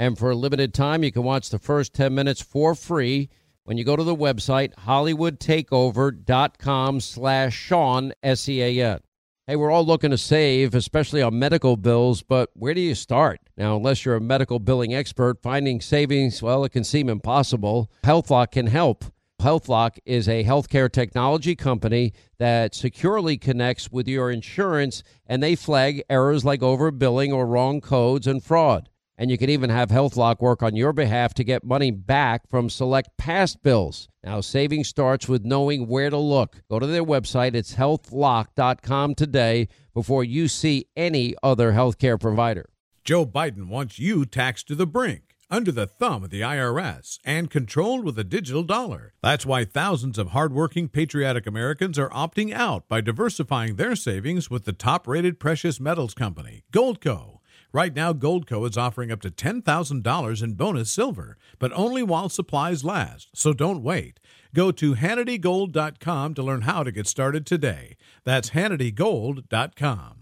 And for a limited time, you can watch the first 10 minutes for free when you go to the website hollywoodtakeover.com/Sean, S-E-A-N. Hey, we're all looking to save, especially on medical bills, but where do you start? Now, unless you're a medical billing expert, finding savings, well, it can seem impossible. HealthLock can help. HealthLock is a healthcare technology company that securely connects with your insurance, and they flag errors like overbilling or wrong codes and fraud. And you can even have HealthLock work on your behalf to get money back from select past bills. Now, saving starts with knowing where to look. Go to their website. It's healthlock.com today before you see any other healthcare provider. Joe Biden wants you taxed to the brink, under the thumb of the IRS, and controlled with a digital dollar. That's why thousands of hardworking, patriotic Americans are opting out by diversifying their savings with the top-rated precious metals company, Goldco. Right now, Goldco is offering up to $10,000 in bonus silver, but only while supplies last, so don't wait. Go to HannityGold.com to learn how to get started today. That's HannityGold.com.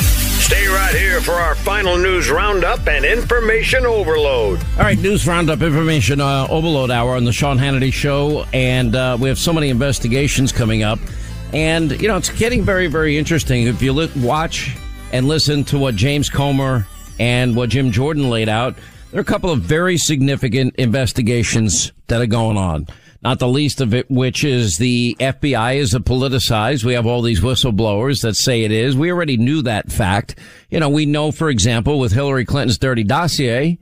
Stay right here for our final news roundup and information overload. All right, news roundup, information overload hour on the Sean Hannity Show, and we have so many investigations coming up. And, you know, it's getting very, very interesting. If you watch and listen to what James Comer and what Jim Jordan laid out, there are a couple of very significant investigations that are going on. Not the least of it, which is the FBI is politicized. We have all these whistleblowers that say it is. We already knew that fact. You know, we know, for example, with Hillary Clinton's dirty dossier,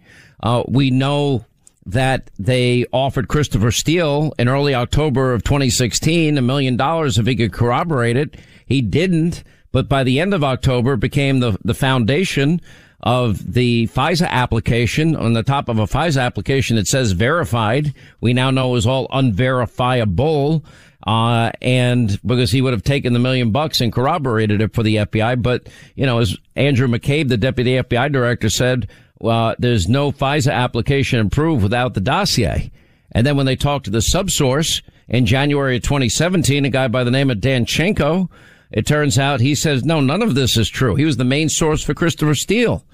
we know that they offered Christopher Steele in early October of 2016 $1 million if he could corroborate it. He didn't. But by the end of October, it became the foundation of the FISA application. On the top of a FISA application, it says verified. We now know is all unverifiable. And because he would have taken the $1 million and corroborated it for the FBI. But, you know, as Andrew McCabe, the deputy FBI director, said, well, there's no FISA application approved without the dossier. And then when they talked to the subsource in January of 2017, a guy by the name of Danchenko, it turns out he says, no, none of this is true. He was the main source for Christopher Steele.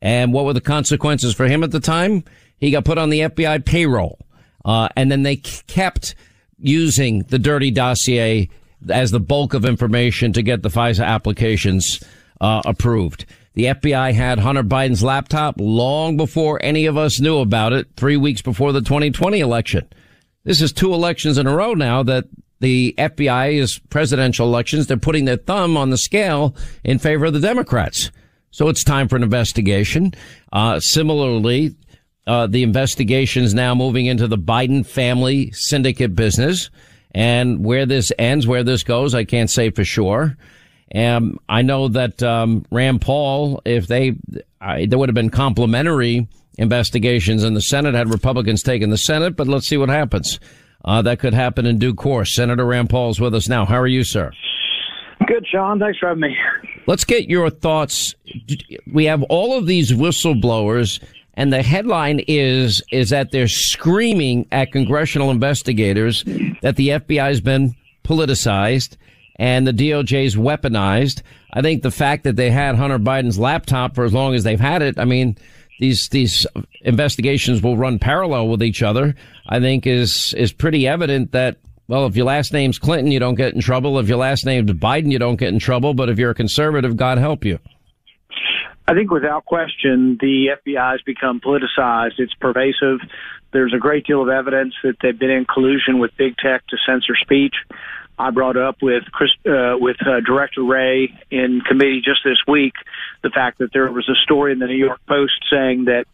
And what were the consequences for him at the time? He got put on the FBI payroll. And then they kept using the dirty dossier as the bulk of information to get the FISA applications approved. The FBI had Hunter Biden's laptop long before any of us knew about it, 3 weeks before the 2020 election. This is 2 elections in a row now that the FBI is presidential elections. They're putting their thumb on the scale in favor of the Democrats. So it's time for an investigation. Similarly, the investigation's now moving into the Biden family syndicate business. And where this ends, where this goes, I can't say for sure. I know that Rand Paul, if there would have been complimentary investigations in the Senate had Republicans taken the Senate, but let's see what happens. That could happen in due course. Senator Rand Paul is with us now. How are you, sir? Good, Sean. Thanks for having me. Let's get your thoughts. We have all of these whistleblowers, and the headline is that they're screaming at congressional investigators that the FBI has been politicized and the DOJ's weaponized. I think the fact that they had Hunter Biden's laptop for as long as they've had it, I mean, these investigations will run parallel with each other, I think is pretty evident that, well, if your last name's Clinton, you don't get in trouble. If your last name's Biden, you don't get in trouble. But if you're a conservative, God help you. I think without question, the FBI has become politicized. It's pervasive. There's a great deal of evidence that they've been in collusion with big tech to censor speech. I brought up with Director Wray in committee just this week the fact that there was a story in the New York Post saying that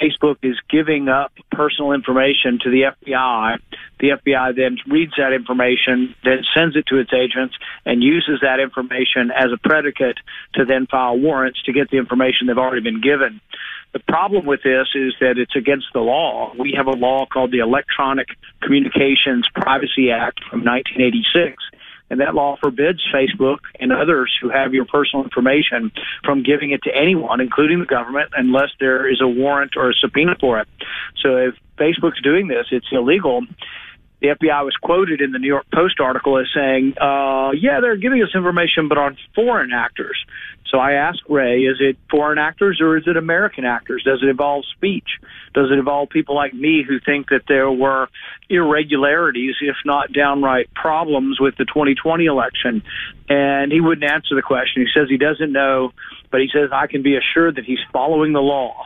Facebook is giving up personal information to the FBI. The FBI then reads that information, then sends it to its agents, and uses that information as a predicate to then file warrants to get the information they've already been given. The problem with this is that it's against the law. We have a law called the Electronic Communications Privacy Act from 1986. And that law forbids Facebook and others who have your personal information from giving it to anyone, including the government, unless there is a warrant or a subpoena for it. So if Facebook's doing this, it's illegal. The FBI was quoted in the New York Post article as saying, yeah, they're giving us information, but on foreign actors. So I asked Ray, is it foreign actors or is it American actors? Does it involve speech? Does it involve people like me who think that there were irregularities, if not downright problems, with the 2020 election? And he wouldn't answer the question. He says he doesn't know, but he says I can be assured that he's following the law.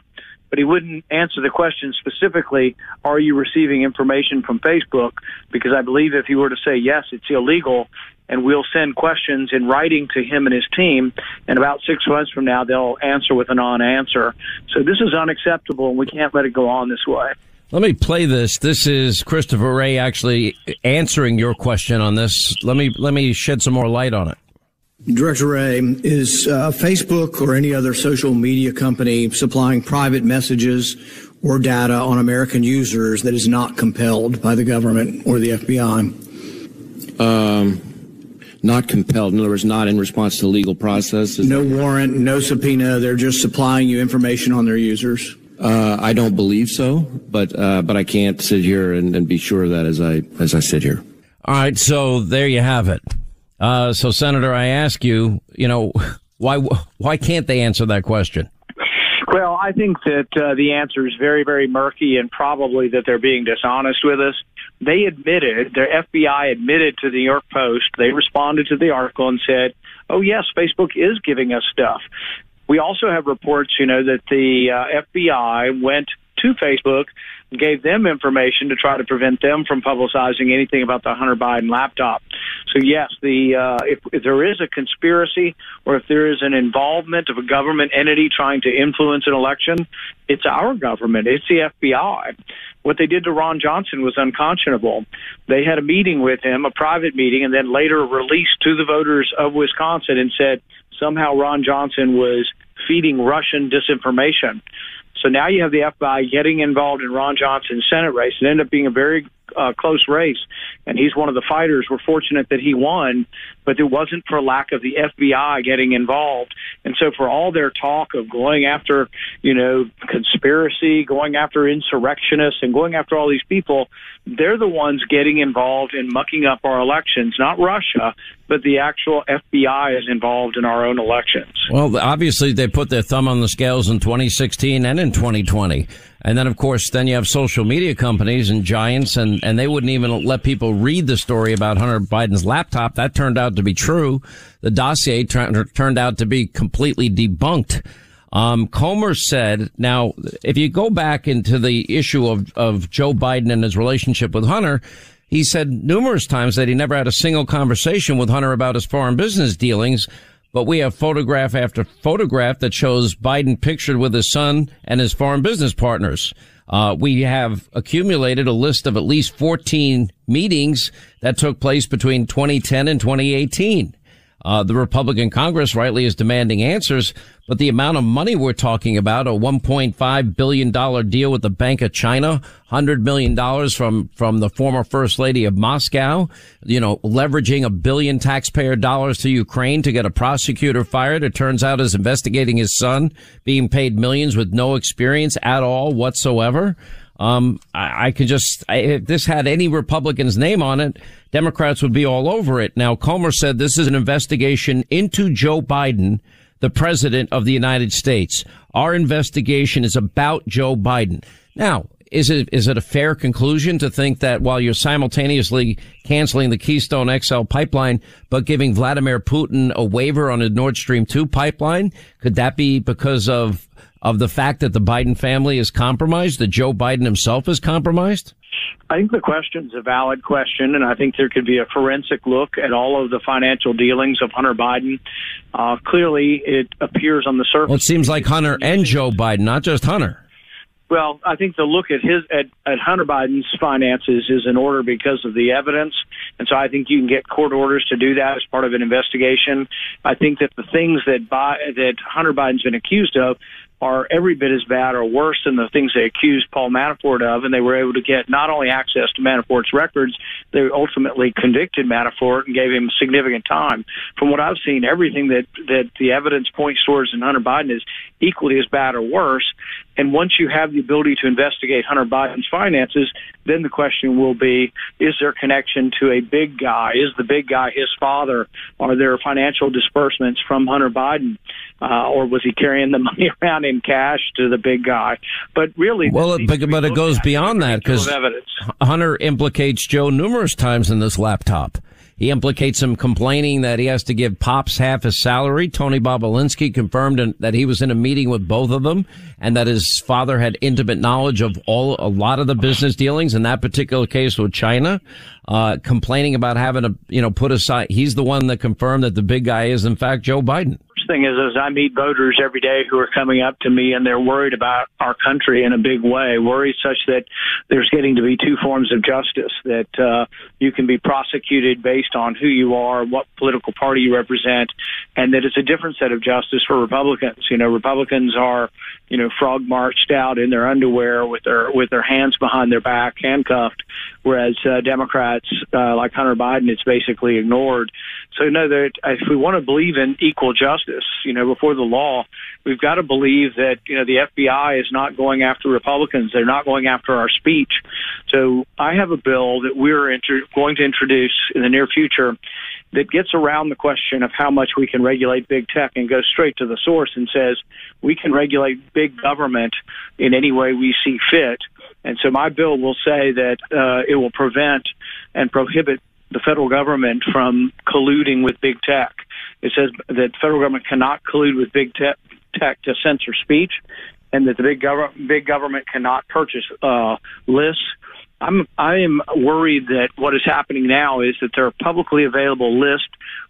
But he wouldn't answer the question specifically, are you receiving information from Facebook? Because I believe if he were to say, yes, it's illegal, and we'll send questions in writing to him and his team, and about 6 months from now, they'll answer with a non-answer. So this is unacceptable, and we can't let it go on this way. Let me play this. This is Christopher Wray actually answering your question on this. Let me shed some more light on it. Director Wray, is Facebook or any other social media company supplying private messages or data on American users that is not compelled by the government or the FBI? Not compelled. In other words, not in response to legal processes. No warrant, no subpoena. They're just supplying you information on their users. I don't believe so, but I can't sit here and be sure of that as I sit here. All right. So there you have it. So, Senator, I ask you, why can't they answer that question? Well, I think that the answer is very, very murky, and probably that they're being dishonest with us. They admitted, their FBI admitted to the New York Post, they responded to the article and said, oh, yes, Facebook is giving us stuff. We also have reports, that the FBI went to Facebook, gave them information to try to prevent them from publicizing anything about the Hunter Biden laptop. So, yes, if there is a conspiracy or if there is an involvement of a government entity trying to influence an election, it's our government. It's the FBI. What they did to Ron Johnson was unconscionable. They had a meeting with him, a private meeting, and then later released to the voters of Wisconsin and said somehow Ron Johnson was feeding Russian disinformation. So now you have the FBI getting involved in Ron Johnson's Senate race. It ended up being a very close race, and he's one of the fighters. We're fortunate that he won, but it wasn't for lack of the FBI getting involved. And so for all their talk of going after, conspiracy, going after insurrectionists, and going after all these people, they're the ones getting involved in mucking up our elections, not Russia, but the actual FBI is involved in our own elections. Well, obviously, they put their thumb on the scales in 2016 and in 2020. And then, of course, then you have social media companies and giants, and they wouldn't even let people read the story about Hunter Biden's laptop. That turned out to be true. The dossier turned out to be completely debunked. Comer said, now, if you go back into the issue of Joe Biden and his relationship with Hunter, he said numerous times that he never had a single conversation with Hunter about his foreign business dealings. But we have photograph after photograph that shows Biden pictured with his son and his foreign business partners. We have accumulated a list of at least 14 meetings that took place between 2010 and 2018. The Republican Congress rightly is demanding answers, but the amount of money we're talking about, a $1.5 billion deal with the Bank of China, $100 million from the former First Lady of Moscow, leveraging $1 billion taxpayer dollars to Ukraine to get a prosecutor fired. It turns out is investigating his son, being paid millions with no experience at all whatsoever. If this had any Republican's name on it, Democrats would be all over it. Now, Comer said this is an investigation into Joe Biden, the president of the United States. Our investigation is about Joe Biden. Now, is it a fair conclusion to think that while you're simultaneously canceling the Keystone XL pipeline, but giving Vladimir Putin a waiver on a Nord Stream 2 pipeline? Could that be because of the fact that the Biden family is compromised, that Joe Biden himself is compromised? I think the question's a valid question, and I think there could be a forensic look at all of the financial dealings of Hunter Biden. Clearly, it appears on the surface. Well, it seems like Hunter and Joe Biden, not just Hunter. Well, I think the look at at Hunter Biden's finances is in order because of the evidence, and so I think you can get court orders to do that as part of an investigation. I think that the things that Hunter Biden's been accused of are every bit as bad or worse than the things they accused Paul Manafort of, and they were able to get not only access to Manafort's records, they ultimately convicted Manafort and gave him significant time. From what I've seen, everything that the evidence points towards in Hunter Biden is equally as bad or worse, and once you have the ability to investigate Hunter Biden's finances, then the question will be, is there connection to a big guy? Is the big guy his father? Are there financial disbursements from Hunter Biden? Or was he carrying the money around in cash to the big guy? But really, but it goes beyond that, because Hunter implicates Joe numerous times in this laptop. He implicates him complaining that he has to give Pops half his salary. Tony Bobulinski confirmed that he was in a meeting with both of them and that his father had intimate knowledge of a lot of the business dealings in that particular case with China, complaining about having to, put aside. He's the one that confirmed that the big guy is, in fact, Joe Biden. Thing is I meet voters every day who are coming up to me and they're worried about our country in a big way, worried such that there's getting to be two forms of justice, that you can be prosecuted based on who you are, what political party you represent, and that it's a different set of justice for Republicans. Republicans are, frog marched out in their underwear with their hands behind their back, handcuffed, whereas Democrats like Hunter Biden, it's basically ignored. So no, that if we want to believe in equal justice, before the law, we've got to believe that, the FBI is not going after Republicans. They're not going after our speech. So I have a bill that we're going to introduce in the near future that gets around the question of how much we can regulate big tech and goes straight to the source and says we can regulate big government in any way we see fit. And so my bill will say that it will prevent and prohibit the federal government from colluding with big tech. It says that the federal government cannot collude with big tech to censor speech, and that the big government cannot purchase lists. I am worried that what is happening now is that there are publicly available lists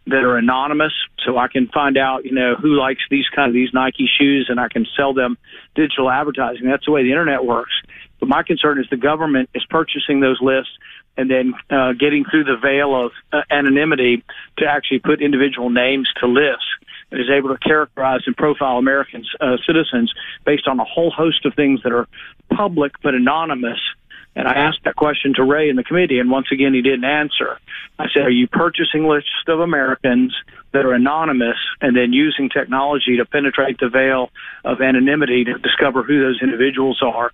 that are anonymous, so I can find out, who likes these Nike shoes, and I can sell them digital advertising. That's the way the internet works. But my concern is the government is purchasing those lists and then getting through the veil of anonymity to actually put individual names to lists, and is able to characterize and profile American citizens based on a whole host of things that are public but anonymous. And I asked that question to Ray in the committee, and once again, he didn't answer. I said, are you purchasing lists of Americans that are anonymous and then using technology to penetrate the veil of anonymity to discover who those individuals are?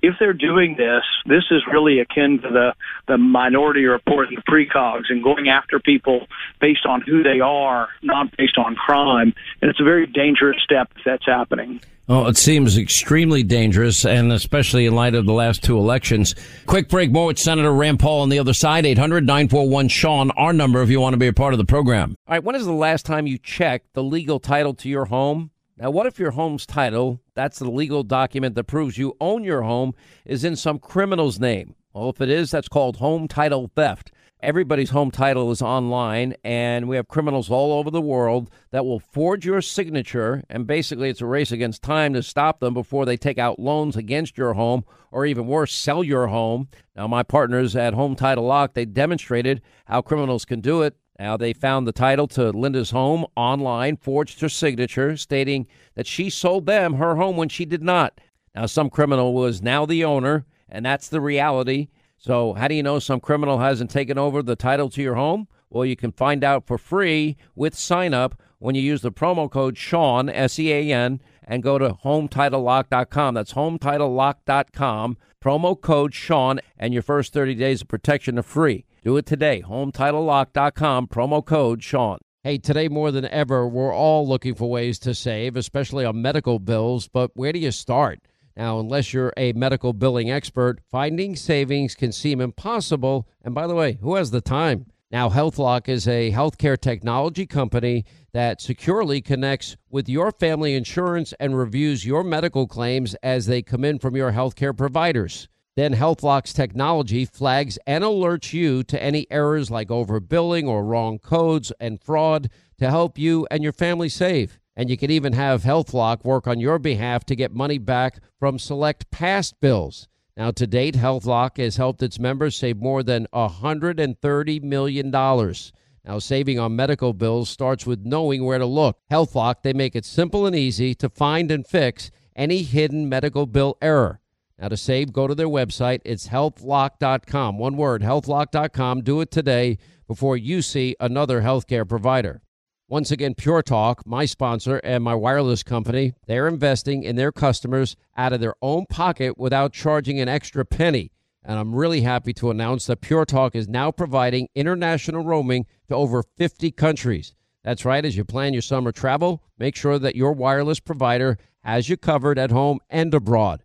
If they're doing this, this is really akin to the Minority Report and the precogs and going after people based on who they are, not based on crime. And it's a very dangerous step if that's happening. Oh, it seems extremely dangerous, and especially in light of the last two elections. Quick break. More with Senator Rand Paul on the other side. 800-941-SEAN, our number if you want to be a part of the program. All right, when is the last time you checked the legal title to your home? Now, what if your home's title, that's the legal document that proves you own your home, is in some criminal's name? Well, if it is, that's called home title theft. Everybody's home title is online, and we have criminals all over the world that will forge your signature, and basically it's a race against time to stop them before they take out loans against your home, or even worse, sell your home. Now, my partners at Home Title Lock, they demonstrated how criminals can do it. Now, they found the title to Linda's home online, forged her signature, stating that she sold them her home when she did not. Now, some criminal was now the owner, and that's the reality. So how do you know some criminal hasn't taken over the title to your home? Well, you can find out for free with sign-up when you use the promo code SEAN, S-E-A-N, and go to HomeTitleLock.com. That's HomeTitleLock.com, promo code SEAN, and your first 30 days of protection are free. Do it today. HomeTitleLock.com, promo code SEAN. Hey, today more than ever, we're all looking for ways to save, especially on medical bills, but where do you start? Now, unless you're a medical billing expert, finding savings can seem impossible. And by the way, who has the time? Now, HealthLock is a healthcare technology company that securely connects with your family insurance and reviews your medical claims as they come in from your healthcare providers. Then HealthLock's technology flags and alerts you to any errors like overbilling or wrong codes and fraud to help you and your family save. And you can even have HealthLock work on your behalf to get money back from select past bills. Now, to date, HealthLock has helped its members save more than $130 million. Now, saving on medical bills starts with knowing where to look. HealthLock, they make it simple and easy to find and fix any hidden medical bill error. Now, to save, go to their website. It's healthlock.com. One word, healthlock.com. Do it today before you see another healthcare provider. Once again, Pure Talk, my sponsor and my wireless company, they're investing in their customers out of their own pocket without charging an extra penny. And I'm really happy to announce that Pure Talk is now providing international roaming to over 50 countries. That's right. As you plan your summer travel, make sure that your wireless provider has you covered at home and abroad.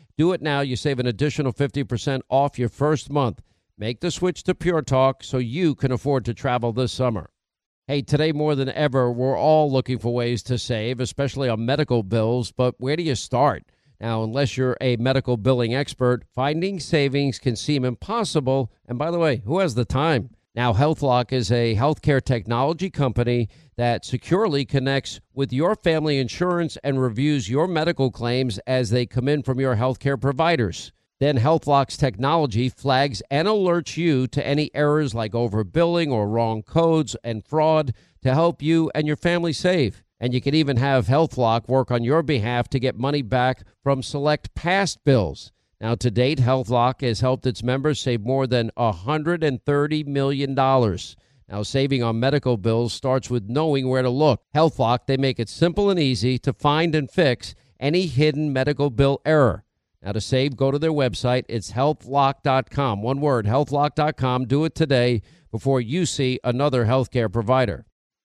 Do it now. You save an additional 50% off your first month. Make the switch to Pure Talk so you can afford to travel this summer. Hey, today more than ever, we're all looking for ways to save, especially on medical bills. But where do you start? Now, unless you're a medical billing expert, finding savings can seem impossible. And by the way, who has the time? Now, HealthLock is a healthcare technology company that securely connects with your family insurance and reviews your medical claims as they come in from your healthcare providers. Then HealthLock's technology flags and alerts you to any errors like overbilling or wrong codes and fraud to help you and your family save. And you can even have HealthLock work on your behalf to get money back from select past bills. Now, to date, HealthLock has helped its members save more than $130 million. Now, saving on medical bills starts with knowing where to look. HealthLock, they make it simple and easy to find and fix any hidden medical bill error. Now, to save, go to their website. It's healthlock.com. One word, healthlock.com. Do it today before you see another healthcare provider.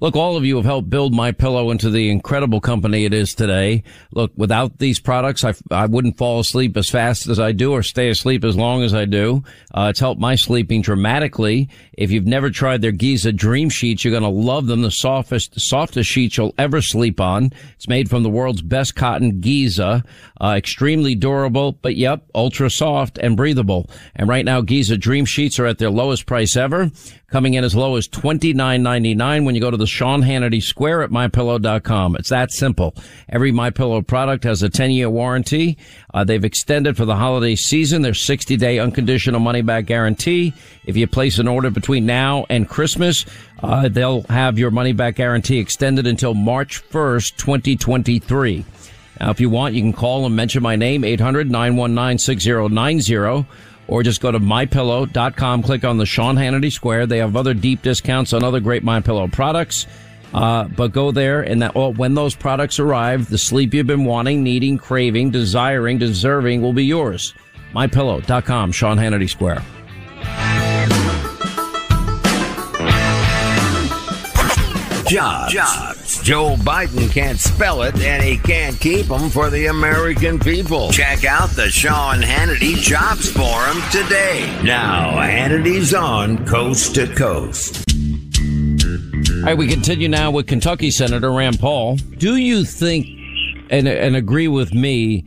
Look, all of you have helped build MyPillow into the incredible company it is today. Look, without these products, I wouldn't fall asleep as fast as I do or stay asleep as long as I do. It's helped my sleeping dramatically. If you've never tried their Giza Dream Sheets, you're going to love them. The softest sheets you'll ever sleep on. It's made from the world's best cotton, Giza. Extremely durable, but yep, ultra soft and breathable. And right now, Giza Dream Sheets are at their lowest price ever, coming in as low as $29.99 when you go to the Sean Hannity Square at MyPillow.com. It's that simple. Every MyPillow product has a 10-year warranty. They've extended for the holiday season their 60-day unconditional money-back guarantee. If you place an order between now and Christmas, they'll have your money-back guarantee extended until March 1st, 2023. Now, if you want, you can call and mention my name, 800-919-6090. Or just go to MyPillow.com, click on the Sean Hannity Square. They have other deep discounts on other great MyPillow products. But go there, and when those products arrive, the sleep you've been wanting, needing, craving, desiring, deserving will be yours. MyPillow.com, Sean Hannity Square. Jobs. Joe Biden can't spell it, and he can't keep them for the American people. Check out the Sean Hannity Jobs Forum today. Now, Hannity's on Coast to Coast. All right, we continue now with Kentucky Senator Rand Paul. Do you think, and agree with me,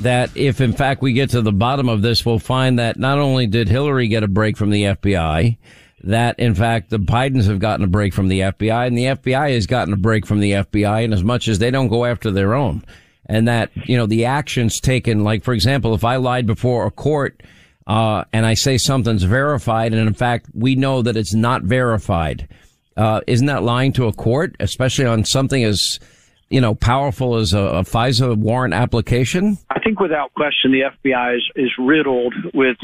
that if, in fact, we get to the bottom of this, we'll find that not only did Hillary get a break from the FBI, that, in fact, the Bidens have gotten a break from the FBI, and the FBI has gotten a break from the FBI in as much as they don't go after their own. And that, you know, the actions taken, like, for example, if I lied before a court and I say something's verified, and, in fact, we know that it's not verified, isn't that lying to a court, especially on something as, you know, powerful as a FISA warrant application? I think without question the FBI is riddled with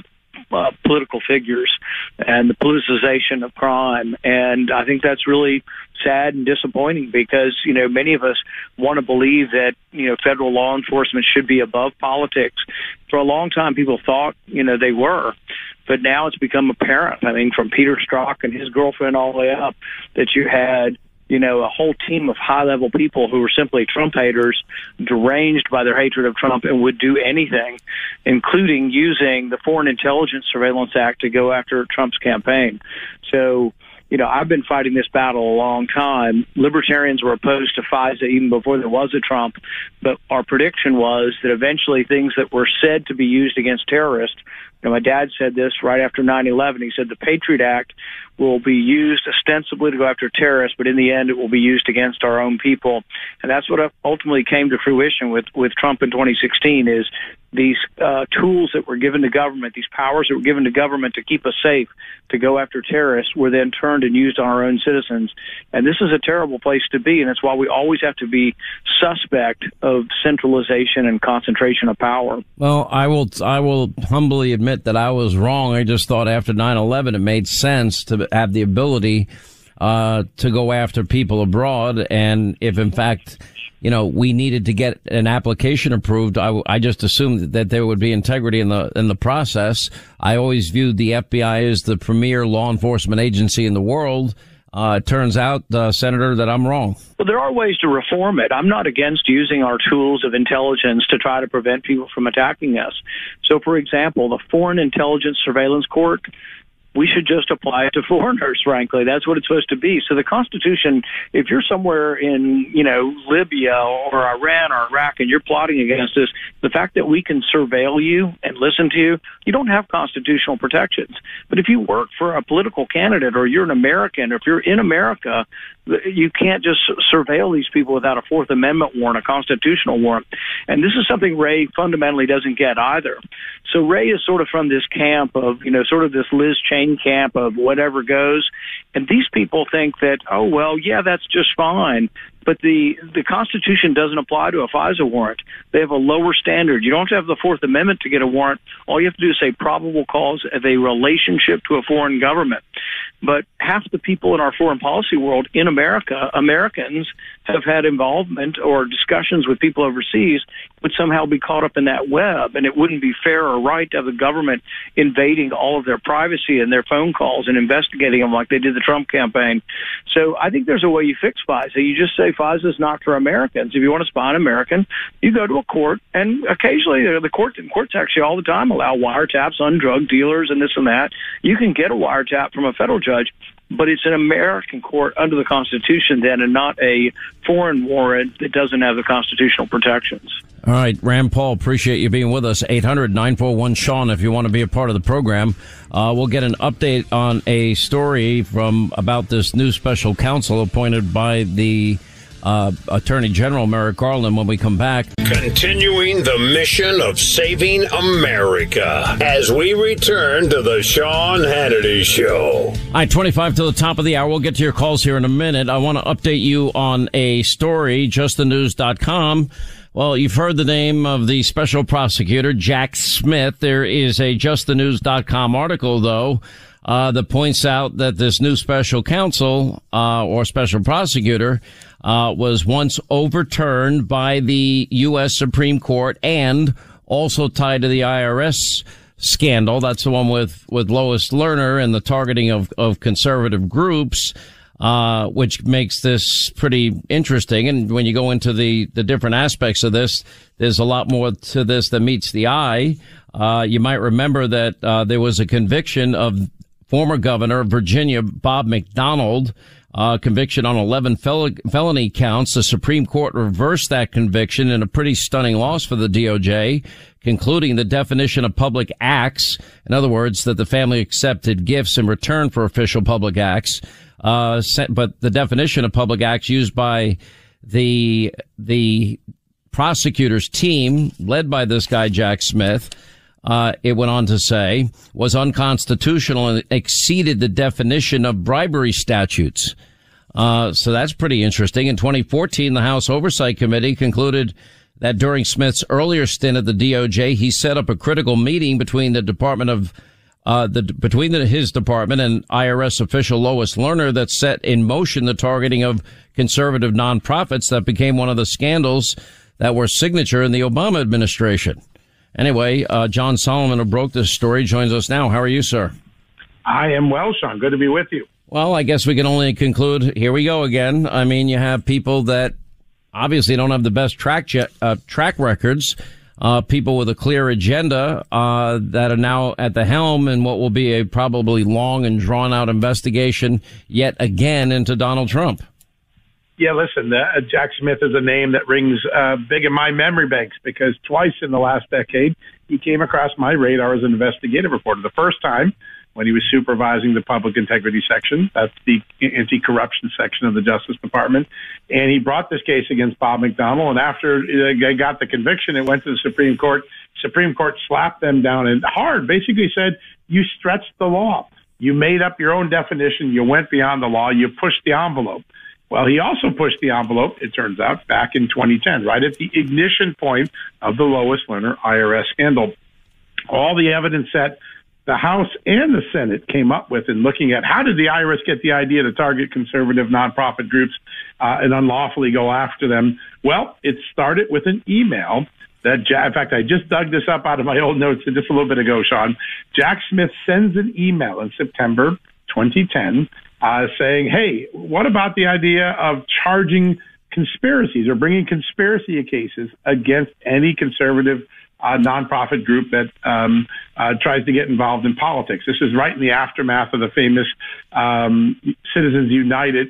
political figures and the politicization of crime. And I think that's really sad and disappointing because, you know, many of us want to believe that, you know, federal law enforcement should be above politics. For a long time, people thought, you know, they were. But now it's become apparent, I mean, from Peter Strzok and his girlfriend all the way up, that you had, you know, a whole team of high-level people who were simply Trump haters, deranged by their hatred of Trump, and would do anything, including using the Foreign Intelligence Surveillance Act to go after Trump's campaign. So, you know, I've been fighting this battle a long time. Libertarians were opposed to FISA even before there was a Trump, but our prediction was that eventually things that were said to be used against terrorists, you know, my dad said this right after 9/11. He said the Patriot Act will be used ostensibly to go after terrorists, but in the end it will be used against our own people. And that's what ultimately came to fruition with Trump in 2016 is these tools that were given to government, these powers that were given to government to keep us safe, to go after terrorists, were then turned and used on our own citizens. And this is a terrible place to be, and it's why we always have to be suspect of centralization and concentration of power. Well, I will humbly admit that I was wrong. I just thought after 9/11 it made sense to have the ability to go after people abroad, and if in fact, you know, we needed to get an application approved, I just assumed that there would be integrity in the process. I always viewed the FBI as the premier law enforcement agency in the world. It turns out, Senator, that I'm wrong. Well, there are ways to reform it. I'm not against using our tools of intelligence to try to prevent people from attacking us. So, for example, the Foreign Intelligence Surveillance Court, we should just apply it to foreigners, frankly. That's what it's supposed to be. So the Constitution, if you're somewhere in, you know, Libya or Iran or Iraq and you're plotting against us, the fact that we can surveil you and listen to you, you don't have constitutional protections. But if you work for a political candidate or you're an American or if you're in America, you can't just surveil these people without a Fourth Amendment warrant, a constitutional warrant. And this is something Wray fundamentally doesn't get either. So Wray is sort of from this camp of, you know, sort of this Liz Cheney camp of whatever goes. And these people think that, oh, well, yeah, that's just fine. But the Constitution doesn't apply to a FISA warrant. They have a lower standard. You don't have to have the Fourth Amendment to get a warrant. All you have to do is say probable cause of a relationship to a foreign government. But half the people in our foreign policy world in America, Americans, have had involvement or discussions with people overseas would somehow be caught up in that web, and it wouldn't be fair or right to have the government invading all of their privacy and their phone calls and investigating them like they did the Trump campaign. So I think there's a way you fix FISA. You just say FISA is not for Americans. If you want to spy an American, you go to a court, and occasionally the courts actually all the time allow wiretaps on drug dealers and this and that. You can get a wiretap from a federal judge, but it's an American court under the Constitution then, and not a foreign warrant that doesn't have the constitutional protections. All right, Rand Paul, appreciate you being with us. 800-941-SEAN if you want to be a part of the program. We'll get an update on a story from about this new special counsel appointed by the Attorney General Merrick Garland when we come back. Continuing the mission of saving America as we return to the Sean Hannity Show. All right, 25 to the top of the hour. We'll get to your calls here in a minute. I want to update you on a story, justthenews.com. Well, you've heard the name of the special prosecutor, Jack Smith. There is a justthenews.com article, though, that points out that this new special counsel or special prosecutor was once overturned by the U.S. Supreme Court and also tied to the IRS scandal. That's the one with Lois Lerner and the targeting of conservative groups, which makes this pretty interesting. And when you go into the different aspects of this, there's a lot more to this than meets the eye. You might remember that there was a conviction of former governor of Virginia, Bob McDonald, conviction on 11 felony counts. The Supreme Court reversed that conviction in a pretty stunning loss for the DOJ, concluding the definition of public acts. In other words, that the family accepted gifts in return for official public acts. But the definition of public acts used by the prosecutor's team, led by this guy, Jack Smith, it went on to say, was unconstitutional and exceeded the definition of bribery statutes. So that's pretty interesting. In 2014, the House Oversight Committee concluded that during Smith's earlier stint at the DOJ, he set up a critical meeting between the Department of his department and IRS official Lois Lerner that set in motion the targeting of conservative nonprofits that became one of the scandals that were signature in the Obama administration. Anyway, John Solomon, who broke this story, joins us now. How are you, sir? I am well, Sean. Good to be with you. Well, I guess we can only conclude, here we go again. I mean, you have people that obviously don't have the best track records, people with a clear agenda that are now at the helm in what will be a probably long and drawn-out investigation yet again into Donald Trump. Yeah, listen, Jack Smith is a name that rings big in my memory banks because twice in the last decade, he came across my radar as an investigative reporter. The first time when he was supervising the public integrity section, that's the anti-corruption section of the Justice Department, and he brought this case against Bob McDonald, and after they got the conviction, it went to the Supreme Court. Supreme Court slapped them down and hard, basically said, you stretched the law. You made up your own definition. You went beyond the law. You pushed the envelope. Well, he also pushed the envelope, it turns out, back in 2010, right at the ignition point of the Lois Lerner IRS scandal. All the evidence that the House and the Senate came up with in looking at how did the IRS get the idea to target conservative nonprofit groups and unlawfully go after them? Well, it started with an email that, in fact, I just dug this up out of my old notes just a little bit ago, Sean. Jack Smith sends an email in September 2010 saying, hey, what about the idea of charging conspiracies or bringing conspiracy cases against any conservative nonprofit group that tries to get involved in politics? This is right in the aftermath of the famous Citizens United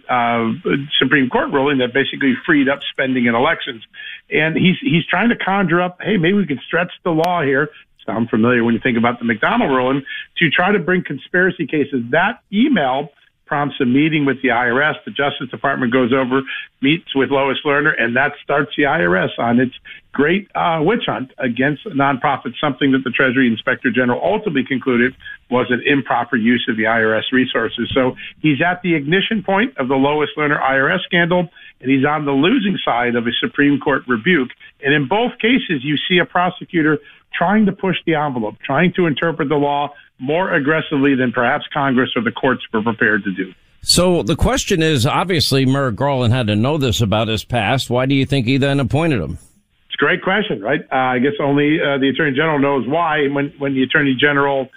Supreme Court ruling that basically freed up spending in elections. And he's trying to conjure up, hey, maybe we can stretch the law here. Sound familiar when you think about the McDonald ruling, to try to bring conspiracy cases. That email prompts a meeting with the IRS. The Justice Department goes over, meets with Lois Lerner, and that starts the IRS on its great witch hunt against nonprofits, something that the Treasury Inspector General ultimately concluded was an improper use of the IRS resources. So he's at the ignition point of the Lois Lerner IRS scandal, and he's on the losing side of a Supreme Court rebuke. And in both cases, you see a prosecutor trying to push the envelope, trying to interpret the law more aggressively than perhaps Congress or the courts were prepared to do. So the question is, obviously, Merrick Garland had to know this about his past. Why do you think he then appointed him? It's a great question, right? I guess only the Attorney General knows why. When the Attorney General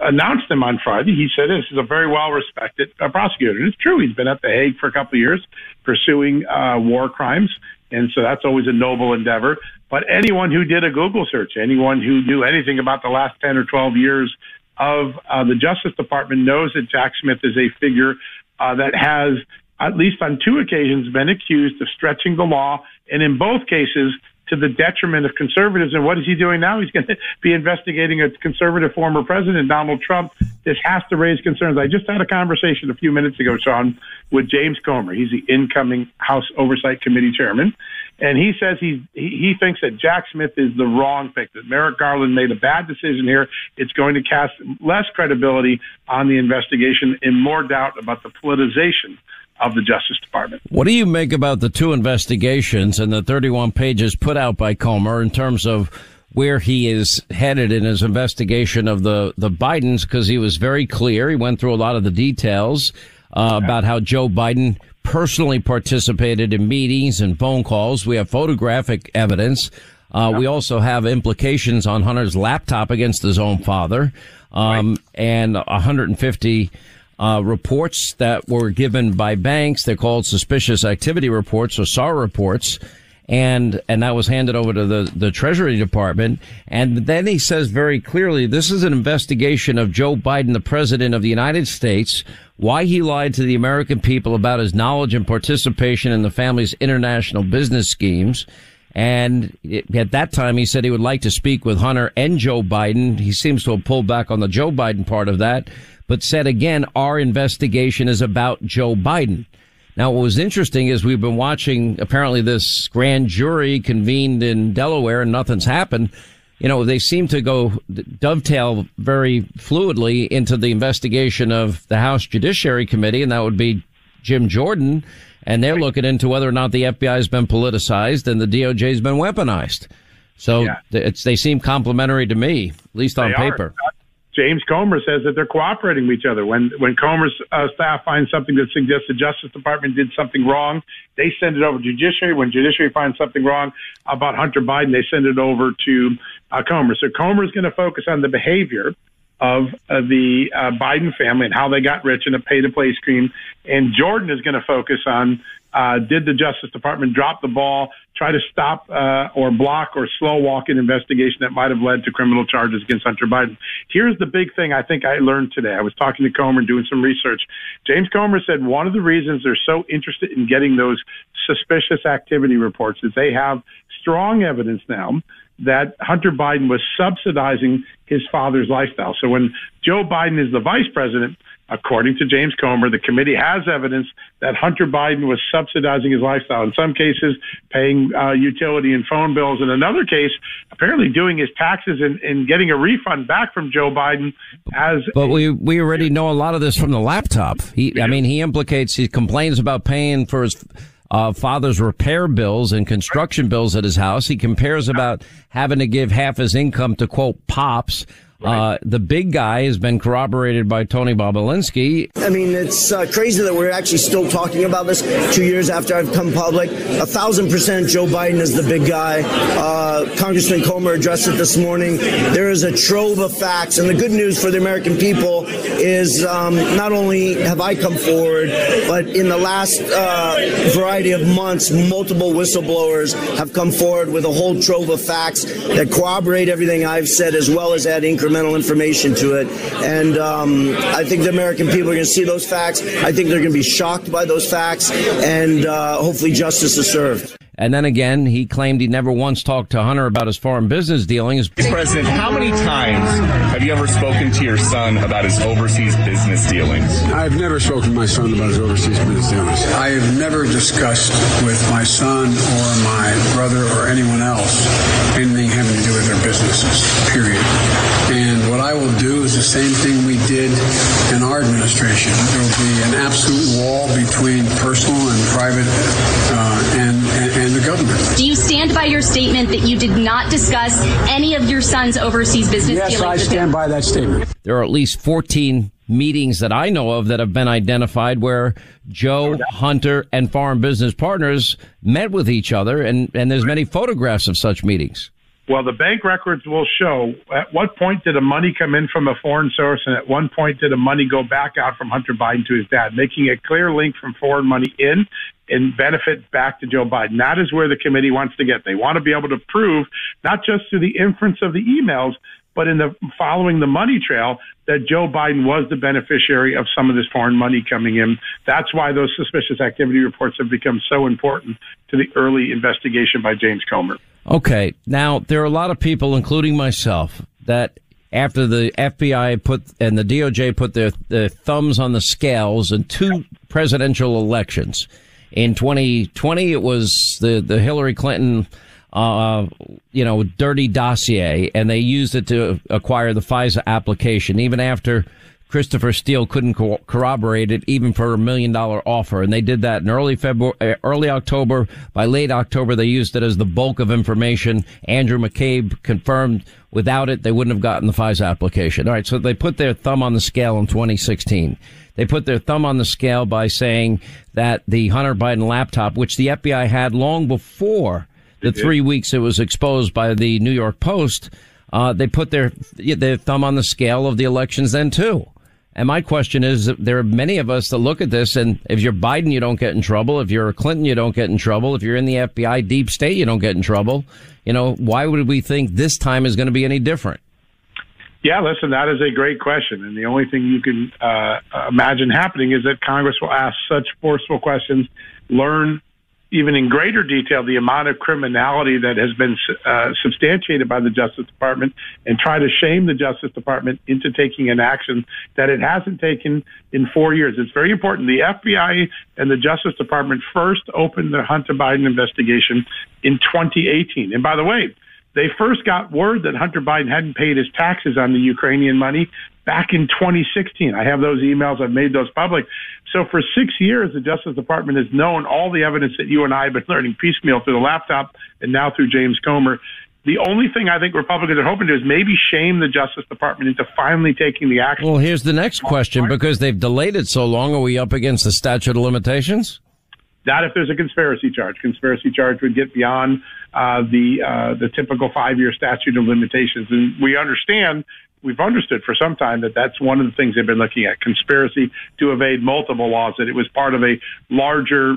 announced him on Friday. He said this is a very well-respected prosecutor. And it's true. He's been at The Hague for a couple of years pursuing war crimes. And so that's always a noble endeavor. But anyone who did a Google search, anyone who knew anything about the last 10 or 12 years of the Justice Department knows that Jack Smith is a figure that has, at least on two occasions, been accused of stretching the law, and in both cases, to the detriment of conservatives. And what is he doing now? He's going to be investigating a conservative former president, Donald Trump. This has to raise concerns. I just had a conversation a few minutes ago, Sean, with James Comer. He's the incoming House Oversight Committee chairman. And he says he thinks that Jack Smith is the wrong pick, that Merrick Garland made a bad decision here. It's going to cast less credibility on the investigation and more doubt about the politicization of the Justice Department. What do you make about the two investigations and the 31 pages put out by Comer in terms of where he is headed in his investigation of the Bidens? Because he was very clear. He went through a lot of the details about how Joe Biden personally participated in meetings and phone calls. We have photographic evidence. We also have implications on Hunter's laptop against his own father, and 150 reports that were given by banks. They're called suspicious activity reports or SAR reports. And that was handed over to the Treasury Department. And then he says very clearly, this is an investigation of Joe Biden, the president of the United States, why he lied to the American people about his knowledge and participation in the family's international business schemes. And at that time, he said he would like to speak with Hunter and Joe Biden. He seems to have pulled back on the Joe Biden part of that, but said again, our investigation is about Joe Biden. Now, what was interesting is we've been watching apparently this grand jury convened in Delaware and nothing's happened. You know, they seem to go dovetail very fluidly into the investigation of the House Judiciary Committee, and that would be Jim Jordan. And they're looking into whether or not the FBI has been politicized and the DOJ has been weaponized. So they seem complementary to me, at least on paper. James Comer says that they're cooperating with each other. When Comer's staff finds something that suggests the Justice Department did something wrong, they send it over to Judiciary. When Judiciary finds something wrong about Hunter Biden, they send it over to Comer. So Comer's going to focus on the behavior of the Biden family and how they got rich in a pay-to-play scheme. And Jordan is going to focus on did the Justice Department drop the ball, try to stop or block or slow walk an investigation that might have led to criminal charges against Hunter Biden. Here's the big thing I think I learned today. I was talking to Comer and doing some research. James Comer said one of the reasons they're so interested in getting those suspicious activity reports is they have strong evidence now that Hunter Biden was subsidizing his father's lifestyle. So when Joe Biden is the vice president, according to James Comer, the committee has evidence that Hunter Biden was subsidizing his lifestyle, in some cases paying utility and phone bills. In another case, apparently doing his taxes and getting a refund back from Joe Biden. But we already know a lot of this from the laptop. He implicates, he complains about paying for his father's repair bills and construction bills at his house. He compares about having to give half his income to, quote, pops. The big guy has been corroborated by Tony Bobulinski. I mean, it's crazy that we're actually still talking about this 2 years after I've come public. 1,000% Joe Biden is the big guy. Congressman Comer addressed it this morning. There is a trove of facts. And the good news for the American people is not only have I come forward, but in the last variety of months, multiple whistleblowers have come forward with a whole trove of facts that corroborate everything I've said, as well as add incremental information to it. And I think the American people are going to see those facts. I think they're going to be shocked by those facts, and hopefully justice is served. And then again, he claimed he never once talked to Hunter about his foreign business dealings. President, how many times have you ever spoken to your son about his overseas business dealings? I've never spoken to my son about his overseas business dealings. I have never discussed with my son or my brother or anyone else anything having to do with their businesses, period. And what I will do is the same thing we did in our administration. There will be an absolute wall between personal and private and the government. Do you stand by your statement that you did not discuss any of your son's overseas business dealings? Yes, I stand by that statement. There are at least 14 meetings that I know of that have been identified where Joe, Hunter, and foreign business partners met with each other, and there's many photographs of such meetings. Well, the bank records will show at what point did the money come in from a foreign source and at one point did the money go back out from Hunter Biden to his dad, making a clear link from foreign money in and benefit back to Joe Biden. That is where the committee wants to get. They want to be able to prove, not just through the inference of the emails, but in the following the money trail, that Joe Biden was the beneficiary of some of this foreign money coming in. That's why those suspicious activity reports have become so important to the early investigation by James Comer. Okay. Now, there are a lot of people, including myself, that after the FBI put and the DOJ put their thumbs on the scales in two presidential elections. In 2020, it was the Hillary Clinton dirty dossier, and they used it to acquire the FISA application, even after Christopher Steele couldn't corroborate it, even for a $1 million offer. And they did that in early October. By late October, they used it as the bulk of information. Andrew McCabe confirmed without it, they wouldn't have gotten the FISA application. All right. So they put their thumb on the scale in 2016. They put their thumb on the scale by saying that the Hunter Biden laptop, which the FBI had long before the 3 weeks it was exposed by the New York Post, they put their thumb on the scale of the elections then, too. And my question is, there are many of us that look at this, and if you're Biden, you don't get in trouble. If you're a Clinton, you don't get in trouble. If you're in the FBI deep state, you don't get in trouble. You know, why would we think this time is going to be any different? Yeah, listen, that is a great question. And the only thing you can imagine happening is that Congress will ask such forceful questions, learn even in greater detail the amount of criminality that has been substantiated by the Justice Department, and try to shame the Justice Department into taking an action that it hasn't taken in 4 years. It's very important. The FBI and the Justice Department first opened the Hunter Biden investigation in 2018. And by the way, they first got word that Hunter Biden hadn't paid his taxes on the Ukrainian money back in 2016. I have those emails. I've made those public. So for 6 years, the Justice Department has known all the evidence that you and I have been learning piecemeal through the laptop and now through James Comer. The only thing I think Republicans are hoping to do is maybe shame the Justice Department into finally taking the action. Well, here's the next question. Because they've delayed it so long, are we up against the statute of limitations? Not if there's a conspiracy charge. Conspiracy charge would get beyond the typical 5-year statute of limitations. And we've understood for some time that that's one of the things they've been looking at, conspiracy to evade multiple laws, that it was part of a larger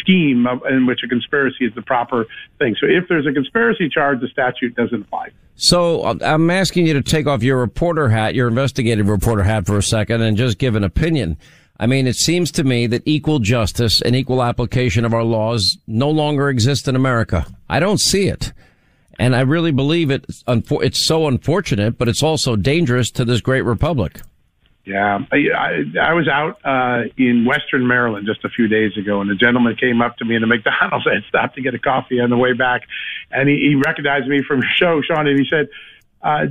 scheme in which a conspiracy is the proper thing. So if there's a conspiracy charge, the statute doesn't apply. So I'm asking you to take off your reporter hat, your investigative reporter hat for a second, and just give an opinion. I mean, it seems to me that equal justice and equal application of our laws no longer exist in America. I don't see it. And I really believe it's so unfortunate, but it's also dangerous to this great republic. Yeah, I was out in Western Maryland just a few days ago, and a gentleman came up to me in a McDonald's. I had stopped to get a coffee on the way back, and he recognized me from your show, Sean, and he said,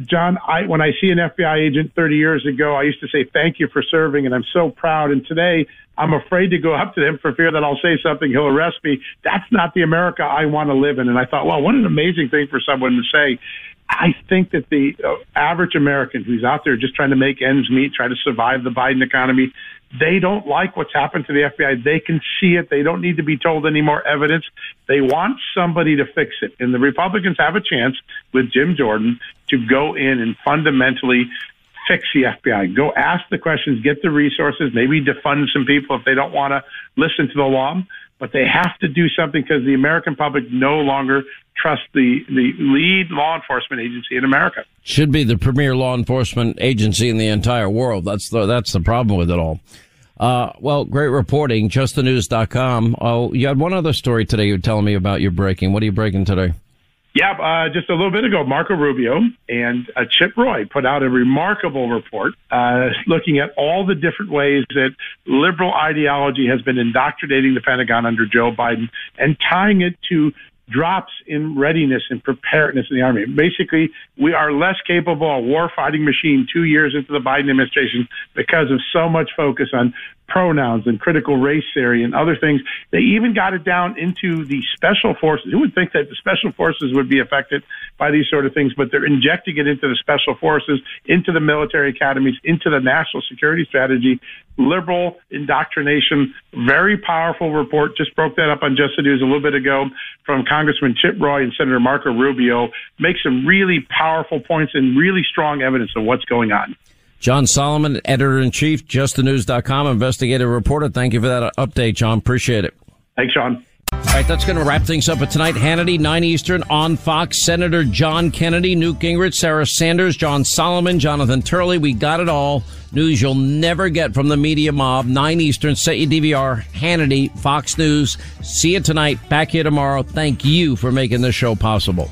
John, when I see an FBI agent 30 years ago, I used to say, thank you for serving, and I'm so proud. And today, I'm afraid to go up to them for fear that I'll say something, he'll arrest me. That's not the America I want to live in. And I thought, wow, what an amazing thing for someone to say. I think that the average American who's out there just trying to make ends meet, trying to survive the Biden economy, they don't like what's happened to the FBI. They can see it. They don't need to be told any more evidence. They want somebody to fix it. And the Republicans have a chance with Jim Jordan to go in and fundamentally fix the FBI. Go ask the questions, get the resources, maybe defund some people if they don't want to listen to the law. But they have to do something because the American public no longer trusts the lead law enforcement agency in America. Should be the premier law enforcement agency in the entire world. That's the problem with it all. Well, great reporting. JustTheNews.com. Oh, you had one other story today you were telling me about you're breaking. What are you breaking today? Yeah, just a little bit ago, Marco Rubio and Chip Roy put out a remarkable report looking at all the different ways that liberal ideology has been indoctrinating the Pentagon under Joe Biden and tying it to drops in readiness and preparedness in the Army. Basically, we are less capable, a war-fighting machine 2 years into the Biden administration because of so much focus on pronouns and critical race theory and other things. They even got it down into the special forces. Who would think that the special forces would be affected by these sort of things? But they're injecting it into the special forces, into the military academies, into the national security strategy. Liberal indoctrination, very powerful report. Just broke that up on Just the News a little bit ago from Congressman Chip Roy and Senator Marco Rubio. Makes some really powerful points and really strong evidence of what's going on. John Solomon, editor-in-chief, justthenews.com, investigative reporter. Thank you for that update, John. Appreciate it. Thanks, John. All right, that's going to wrap things up for tonight. Hannity, 9 Eastern, on Fox. Senator John Kennedy, Newt Gingrich, Sarah Sanders, John Solomon, Jonathan Turley. We got it all. News you'll never get from the media mob. 9 Eastern, set your DVR. Hannity, Fox News. See you tonight. Back here tomorrow. Thank you for making this show possible.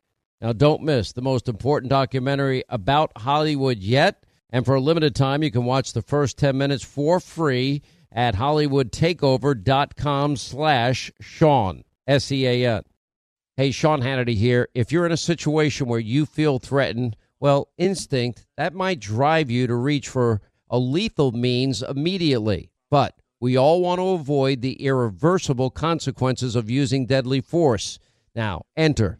Now don't miss the most important documentary about Hollywood yet. And for a limited time, you can watch the first 10 minutes for free at HollywoodTakeover.com/Sean, S-E-A-N. Hey, Sean Hannity here. If you're in a situation where you feel threatened, well, instinct, that might drive you to reach for a lethal means immediately. But we all want to avoid the irreversible consequences of using deadly force. Now, enter